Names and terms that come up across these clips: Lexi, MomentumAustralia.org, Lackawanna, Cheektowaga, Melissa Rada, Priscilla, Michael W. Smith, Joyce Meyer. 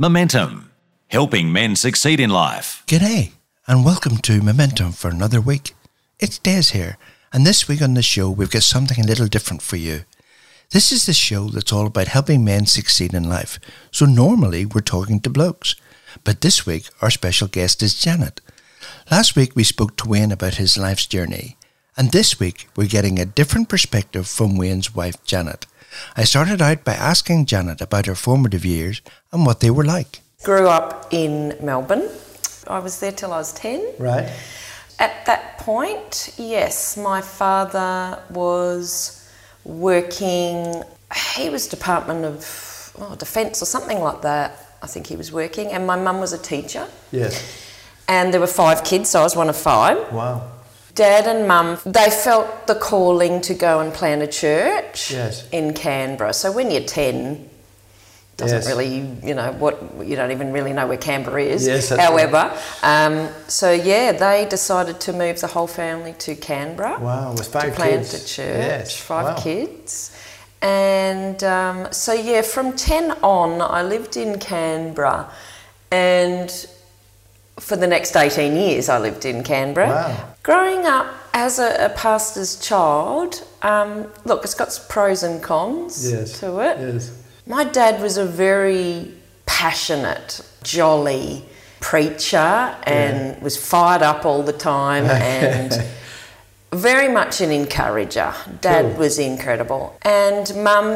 Momentum, helping men succeed in life. G'day, and welcome to Momentum for another week. It's Des here, and this week on the show we've got something a little different for you. This is the show that's all about helping men succeed in life, so normally we're talking to blokes. But this week our special guest is Janet. Last week we spoke to Wayne about his life's journey, and this week we're getting a different perspective from Wayne's wife Janet. I started out by asking Janet about her formative years and what they were like. Grew up in Melbourne. I was there till I was 10. Right. At that point, yes, my father was working. He was Department of Defence or something like that. I think he was working, and my mum was a teacher. Yes. And there were 5 kids, so I was one of 5. Wow. Dad and Mum, they felt the calling to go and plant a church in Canberra. So when you're 10, doesn't really, you don't even really know where Canberra is. Yes, however, right. They decided to move the whole family to Canberra. Wow, with 5 kids. To plant a church, 5 kids. And from 10 on, I lived in Canberra, and for the next 18 years I lived in Canberra. Wow. Growing up as a pastor's child, it's got pros and cons to it. Yes. My dad was a very passionate, jolly preacher and was fired up all the time and very much an encourager. Dad was incredible. And Mum,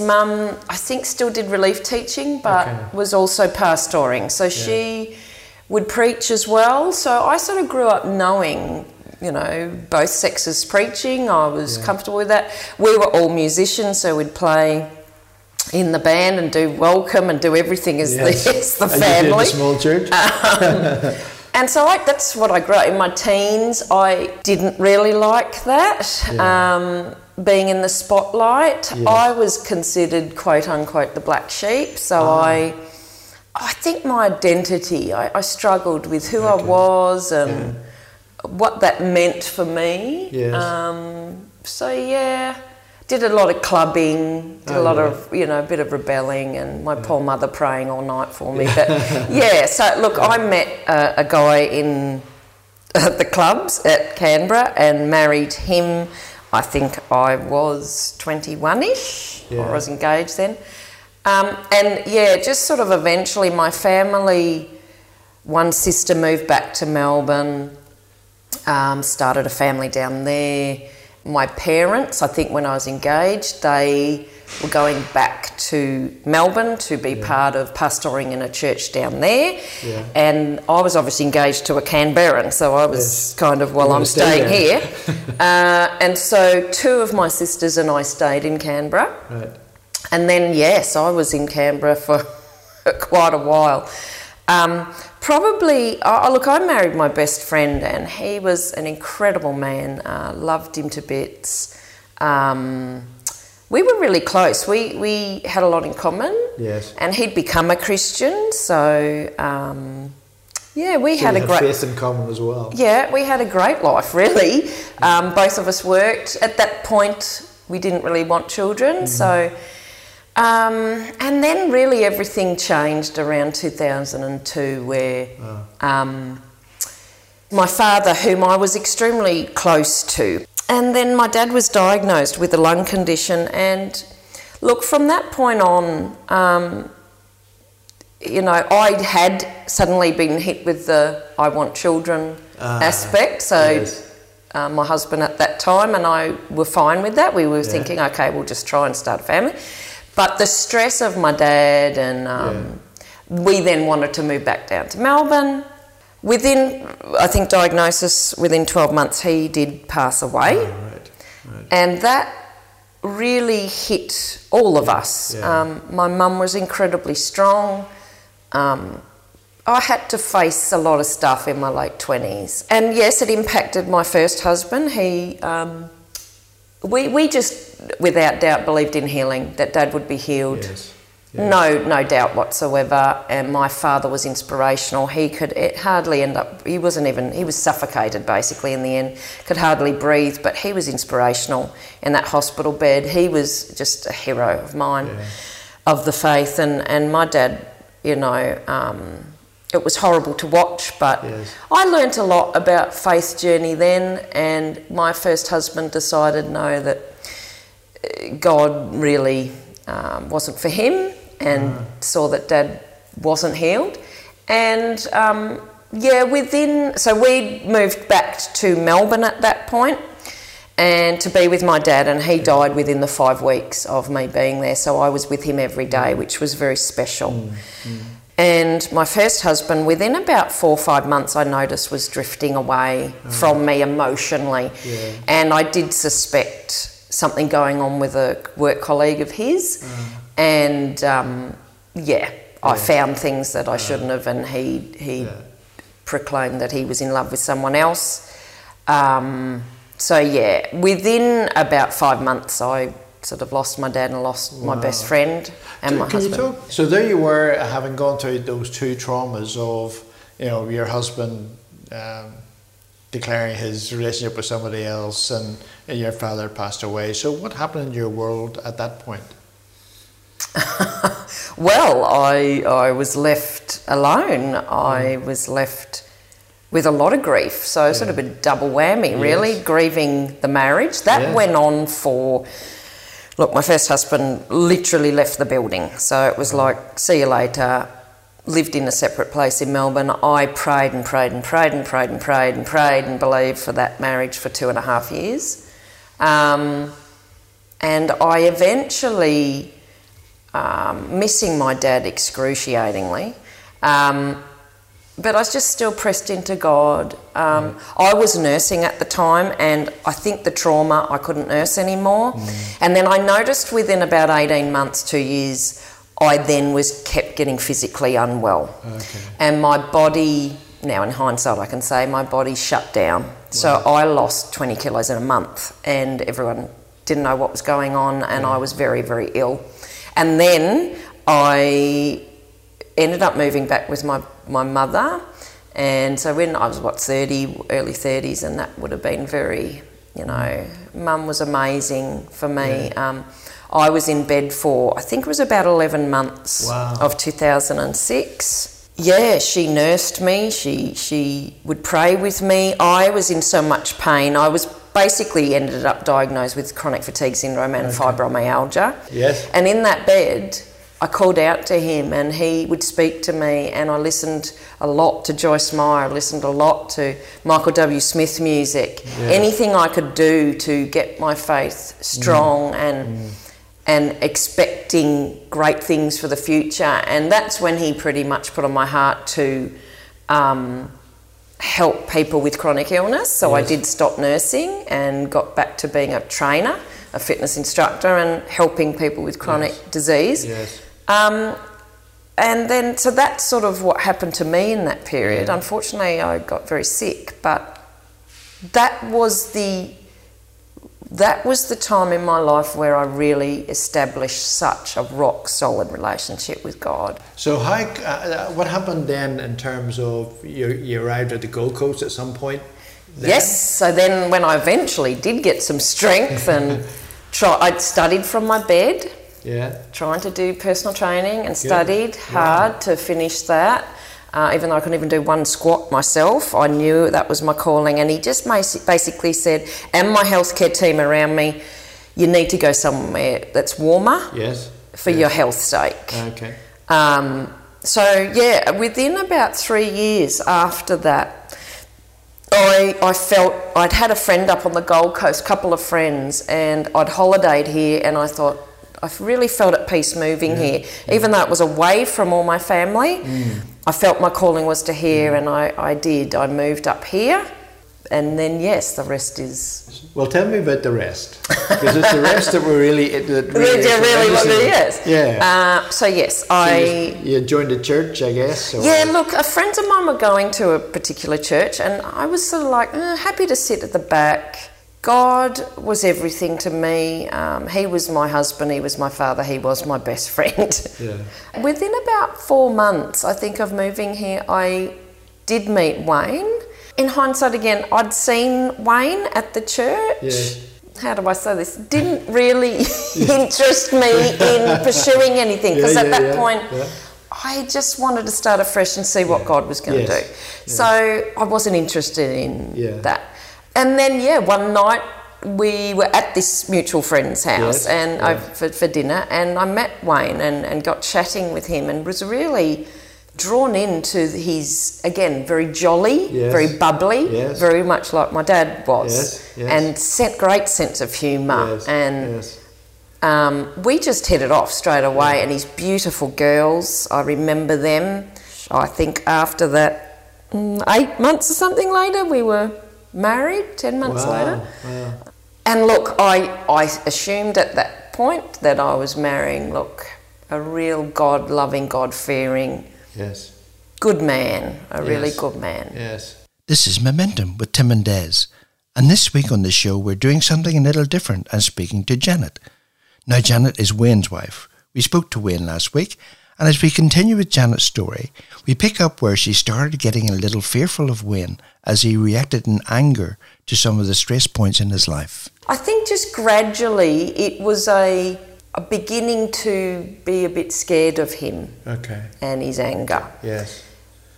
Mum I think still did relief teaching but was also pastoring. So she would preach as well. So I sort of grew up knowing, both sexes preaching. I was comfortable with that. We were all musicians, so we'd play in the band and do welcome and do everything as the family. And you did a small church. And so that's what I grew up in. My teens, I didn't really like that. Yeah. Being in the spotlight, I was considered, quote unquote, the black sheep. So I think my identity, I struggled with who I was and what that meant for me. Yes. Did a lot of clubbing, did a lot of, a bit of rebelling, and my poor mother praying all night for me. But I met a guy in the clubs at Canberra and married him. I think I was 21-ish, I was engaged then. Just sort of eventually my family, one sister moved back to Melbourne, started a family down there. My parents, I think when I was engaged, they were going back to Melbourne to be part of pastoring in a church down there. Yeah. And I was obviously engaged to a Canberran, so I was kind of, I'm staying here. And so 2 of my sisters and I stayed in Canberra. Right. And then, I was in Canberra for quite a while. I married my best friend, and he was an incredible man. Loved him to bits. We were really close. We had a lot in common. Yes. And he'd become a Christian, so... we had a great faith in common as well. Yeah, we had a great life, really. Both of us worked. At that point, we didn't really want children, so... and then really everything changed around 2002 where my father, whom I was extremely close to, and then my dad was diagnosed with a lung condition. And look, from that point on, I had suddenly been hit with the I want children aspect. So my husband at that time and I were fine with that. We were thinking, okay, we'll just try and start a family. But the stress of my dad and we then wanted to move back down to Melbourne. Within, I think, diagnosis, within 12 months, he did pass away. Oh, right. And that really hit all of us. Yeah. My mum was incredibly strong. I had to face a lot of stuff in my late 20s. And, yes, it impacted my first husband. He... We just, without doubt, believed in healing, that Dad would be healed. Yes. Yes. No doubt whatsoever. And my father was inspirational. He was suffocated basically in the end, could hardly breathe, but he was inspirational in that hospital bed. He was just a hero of mine, of the faith. And my dad you know, it was horrible to watch, but yes. I learnt a lot about faith journey then, and my first husband decided no, that God really wasn't for him, and saw that Dad wasn't healed. And so we moved back to Melbourne at that point, and to be with my dad, and he died within the 5 weeks of me being there, so I was with him every day, which was very special. And my first husband, within about 4 or 5 months, I noticed was drifting away from me emotionally. And I did suspect something going on with a work colleague of his. And, I found things that I shouldn't have, and he proclaimed that he was in love with someone else. Within about 5 months, I sort of lost my dad and lost my best friend and my husband. Can you talk? So there you were, having gone through those two traumas of, you know, your husband declaring his relationship with somebody else, and your father passed away. So what happened in your world at that point? Well, I was left alone. I was left with a lot of grief, so sort of a double whammy, really, grieving the marriage. That went on for... Look, my first husband literally left the building, so it was like, see you later, lived in a separate place in Melbourne. I prayed and prayed and prayed and prayed and prayed and prayed and believed for that marriage for 2.5 years. And I eventually, missing my dad excruciatingly, but I was just still pressed into God. I was nursing at the time, and I think the trauma, I couldn't nurse anymore. And then I noticed within about 18 months, 2 years, I then was kept getting physically unwell. And my body, now in hindsight I can say, my body shut down. So I lost 20 kilos in a month, and everyone didn't know what was going on, and I was very, very ill. And then I ended up moving back with my mother, and so when I was 30, early 30s, and that would have been very, you know, Mum was amazing for me. I was in bed for, I think it was about 11 months of 2006. She nursed me, she would pray with me. I was in so much pain. I was basically ended up diagnosed with chronic fatigue syndrome and fibromyalgia. And in that bed I called out to him, and he would speak to me, and I listened a lot to Joyce Meyer, I listened a lot to Michael W. Smith music, anything I could do to get my faith strong and expecting great things for the future. And that's when he pretty much put on my heart to help people with chronic illness. So I did stop nursing and got back to being a trainer, a fitness instructor, and helping people with chronic disease. And then, so that's sort of what happened to me in that period. Unfortunately, I got very sick, but that was the time in my life where I really established such a rock-solid relationship with God. So how, what happened then in terms of you arrived at the Gold Coast at some point? So then when I eventually did get some strength and I'd studied from my bed, trying to do personal training, and studied hard to finish that. Even though I couldn't even do one squat myself, I knew that was my calling. And he just basically said, and my healthcare team around me, you need to go somewhere that's warmer for your health's sake. Within about 3 years after that, I felt I'd had a friend up on the Gold Coast, a couple of friends, and I'd holidayed here, and I thought, I really felt at peace moving here. Even though it was away from all my family, I felt my calling was to here, and I did. I moved up here, and then, the rest is... Well, tell me about the rest, because it's the rest that were really... You joined a church, I guess? Or? A friend of mine were going to a particular church, and I was sort of like, happy to sit at the back. God was everything to me. He was my husband, he was my father, he was my best friend. Within about 4 months, I think, of moving here, I did meet Wayne. In hindsight again, I'd seen Wayne at the church. How do I say this? Didn't really interest me in pursuing anything, because at that point I just wanted to start afresh and see what God was going to do. Yes. So I wasn't interested in that. And then, one night we were at this mutual friend's house and for dinner, and I met Wayne and got chatting with him and was really drawn into his, again, very jolly, very bubbly, very much like my dad was, and great sense of humour. Yes. And we just hit it off straight away, and his beautiful girls, I remember them. I think after that, 8 months or something later, we were married, 10 months later. Wow. And look, I assumed at that point that I was marrying, a real God-loving, God-fearing, good man, really good man. Yes. This is Momentum with Tim and Des, and this week on the show we're doing something a little different and speaking to Janet. Now, Janet is Wayne's wife. We spoke to Wayne last week, and as we continue with Janet's story, we pick up where she started getting a little fearful of Wayne as he reacted in anger to some of the stress points in his life. I think just gradually it was a beginning to be a bit scared of him. Okay. And his anger. Yes.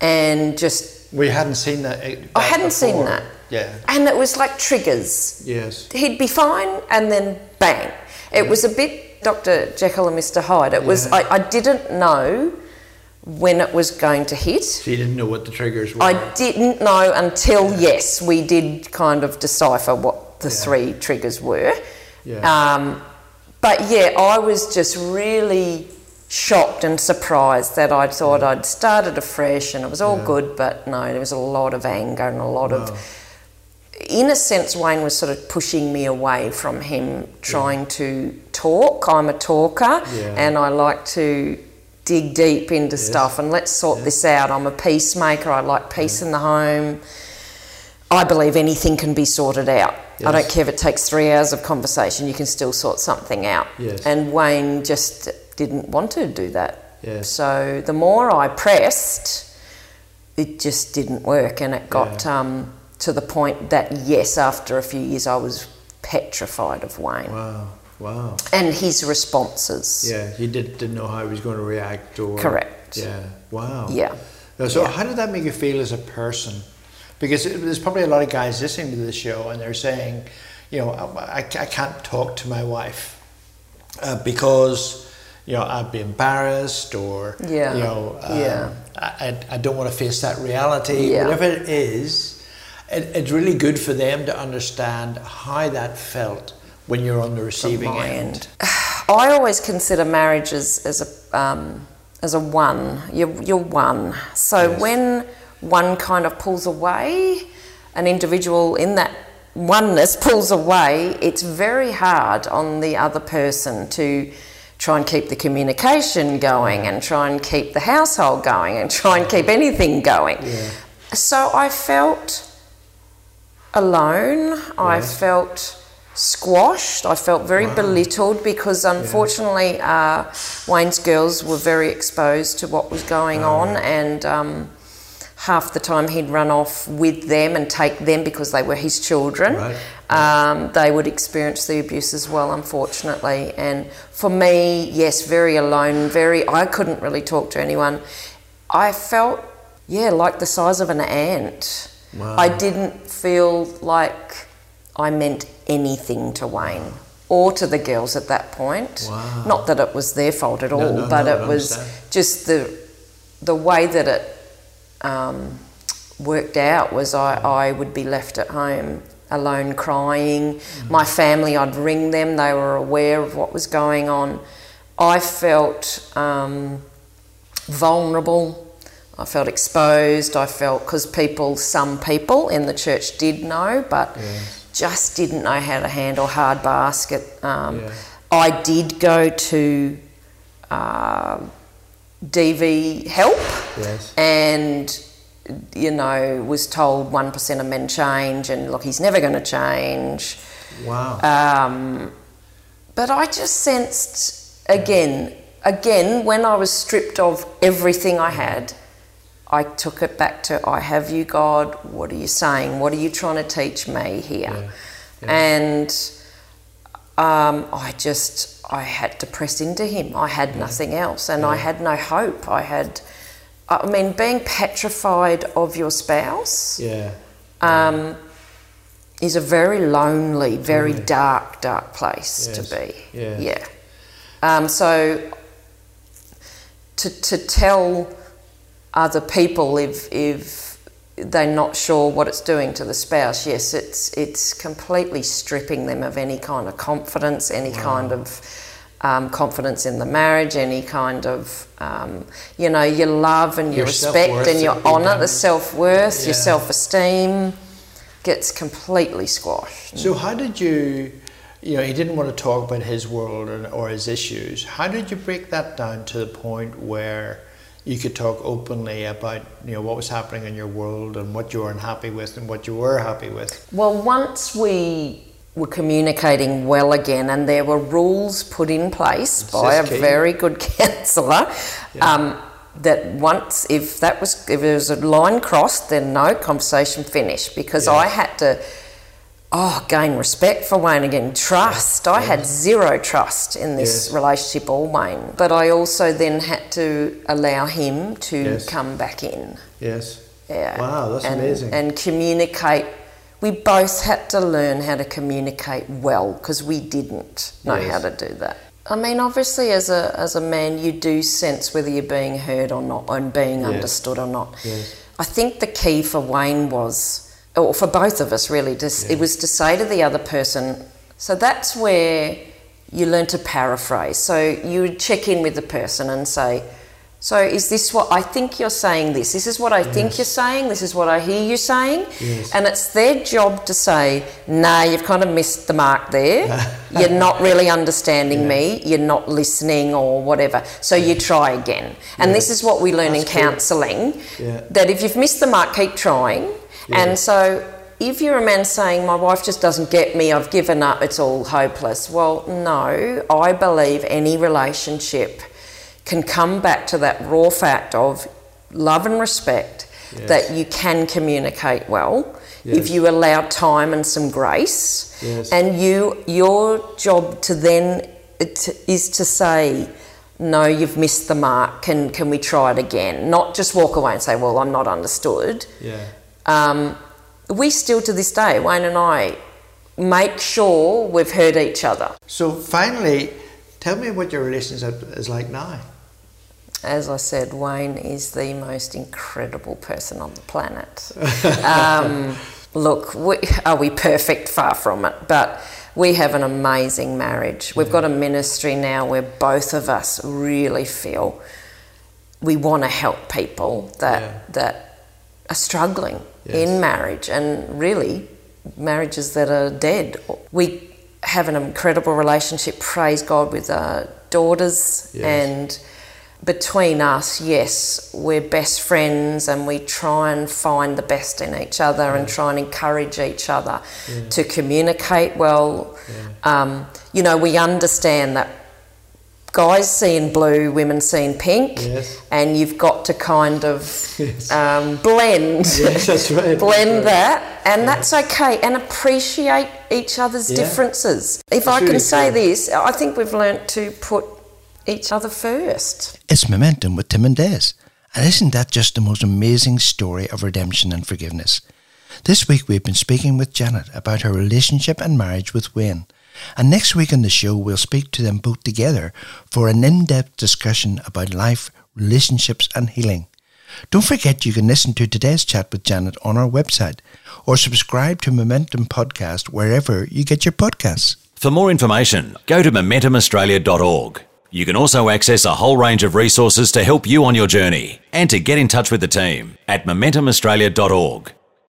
And just... We hadn't seen that before. I hadn't seen that. Yeah. And it was like triggers. Yes. He'd be fine and then bang. It was a bit Dr. Jekyll and Mr. Hyde. It was, I didn't know when it was going to hit. So you didn't know what the triggers were? I didn't know until, we did kind of decipher what the three triggers were. Yeah. But I was just really shocked and surprised that I thought I'd started afresh and it was all good, but no, there was a lot of anger and a lot of... In a sense, Wayne was sort of pushing me away from him, trying to talk. I'm a talker and I like to dig deep into stuff and let's sort this out. I'm a peacemaker. I like peace in the home. I believe anything can be sorted out. Yes. I don't care if it takes 3 hours of conversation. You can still sort something out. Yes. And Wayne just didn't want to do that. Yes. So the more I pressed, it just didn't work, and it got... to the point that, after a few years, I was petrified of Wayne. Wow. And his responses. Yeah, you didn't know how he was going to react or... Correct. Yeah, wow. Yeah. So how did that make you feel as a person? Because there's probably a lot of guys listening to this show and they're saying, I can't talk to my wife because, I'd be embarrassed or, I don't want to face that reality. Yeah. Whatever it is... It's really good for them to understand how that felt when you're on the receiving end. I always consider marriage as a one. You're one. So when one kind of pulls away, an individual in that oneness pulls away, it's very hard on the other person to try and keep the communication going and try and keep the household going and try and keep anything going. Yeah. So I felt... alone. Yes. I felt squashed. I felt very belittled because, unfortunately, Wayne's girls were very exposed to what was going on, and half the time he'd run off with them and take them because they were his children. Right. They would experience the abuse as well, unfortunately. And for me, very alone, I couldn't really talk to anyone. I felt, like the size of an ant. Wow. I didn't feel like I meant anything to Wayne or to the girls at that point. Wow. Not that it was their fault at all, but it was just the way that it worked out was I would be left at home alone crying. Mm. My family, I'd ring them. They were aware of what was going on. I felt vulnerable. I felt exposed, because some people in the church did know, but just didn't know how to handle hard basket. I did go to DV help and, was told 1% of men change and, look, he's never going to change. Wow. But I just sensed, again, when I was stripped of everything I had, I took it back to, I have you, God. What are you saying? What are you trying to teach me here? Yeah. Yeah. And I had to press into him. I had nothing else, and I had no hope. I mean, being petrified of your spouse is a very lonely, very dark place to be. Yeah. Yeah. So to tell other people if they're not sure what it's doing to the spouse, yes, it's completely stripping them of any kind of confidence, any kind of confidence in the marriage, any kind of your love and your respect and your honour, the self-worth, your self-esteem gets completely squashed. So how did you, he didn't want to talk about his world or his issues. How did you break that down to the point where you could talk openly about, what was happening in your world and what you were unhappy with and what you were happy with? Well, once we were communicating well again, and there were rules put in place by a very good counsellor, that once, if there was a line crossed, then no, conversation finished, because I had to gain respect for Wayne again, trust. I had zero trust in this relationship, all Wayne. But I also then had to allow him to come back in. Yes. Yeah. Wow, that's amazing. And communicate. We both had to learn how to communicate well, because we didn't know how to do that. I mean, obviously, as a man, you do sense whether you're being heard or not, and being understood or not. Yes. I think the key for Wayne was, or for both of us really, it was to say to the other person, so that's where you learn to paraphrase. So you would check in with the person and say, so is this what I think you're saying? This is what I think you're saying, this is what I hear you saying. Yes. And it's their job to say, nah, you've kind of missed the mark there. You're not really understanding me, you're not listening or whatever. So you try again. And this is what we learn in counselling, that if you've missed the mark, keep trying. Yeah. And so if you're a man saying, my wife just doesn't get me, I've given up, it's all hopeless. Well, no, I believe any relationship can come back to that raw fact of love and respect, that you can communicate well if you allow time and some grace. Yes. And your job to then is to say, no, you've missed the mark, can we try it again? Not just walk away and say, well, I'm not understood. Yeah. We still to this day, Wayne and I, make sure we've heard each other. So finally, tell me what your relationship is like now. As I said, Wayne is the most incredible person on the planet. Look, are we perfect? Far from it. But we have an amazing marriage. We've got a ministry now where both of us really feel we want to help people that are struggling in marriage, and really marriages that are dead. We have an incredible relationship, praise God, with our daughters, and between us, we're best friends, and we try and find the best in each other and try and encourage each other to communicate well. We understand that guys see in blue, women see in pink, and you've got to kind of blend. Yes, that's right. Blend that, and that's okay, and appreciate each other's differences. If I can say this, I think we've learnt to put each other first. It's Momentum with Tim and Des, and isn't that just the most amazing story of redemption and forgiveness? This week we've been speaking with Janet about her relationship and marriage with Wayne. And next week on the show, we'll speak to them both together for an in-depth discussion about life, relationships and healing. Don't forget you can listen to today's chat with Janet on our website, or subscribe to Momentum Podcast wherever you get your podcasts. For more information, go to MomentumAustralia.org. You can also access a whole range of resources to help you on your journey, and to get in touch with the team at MomentumAustralia.org.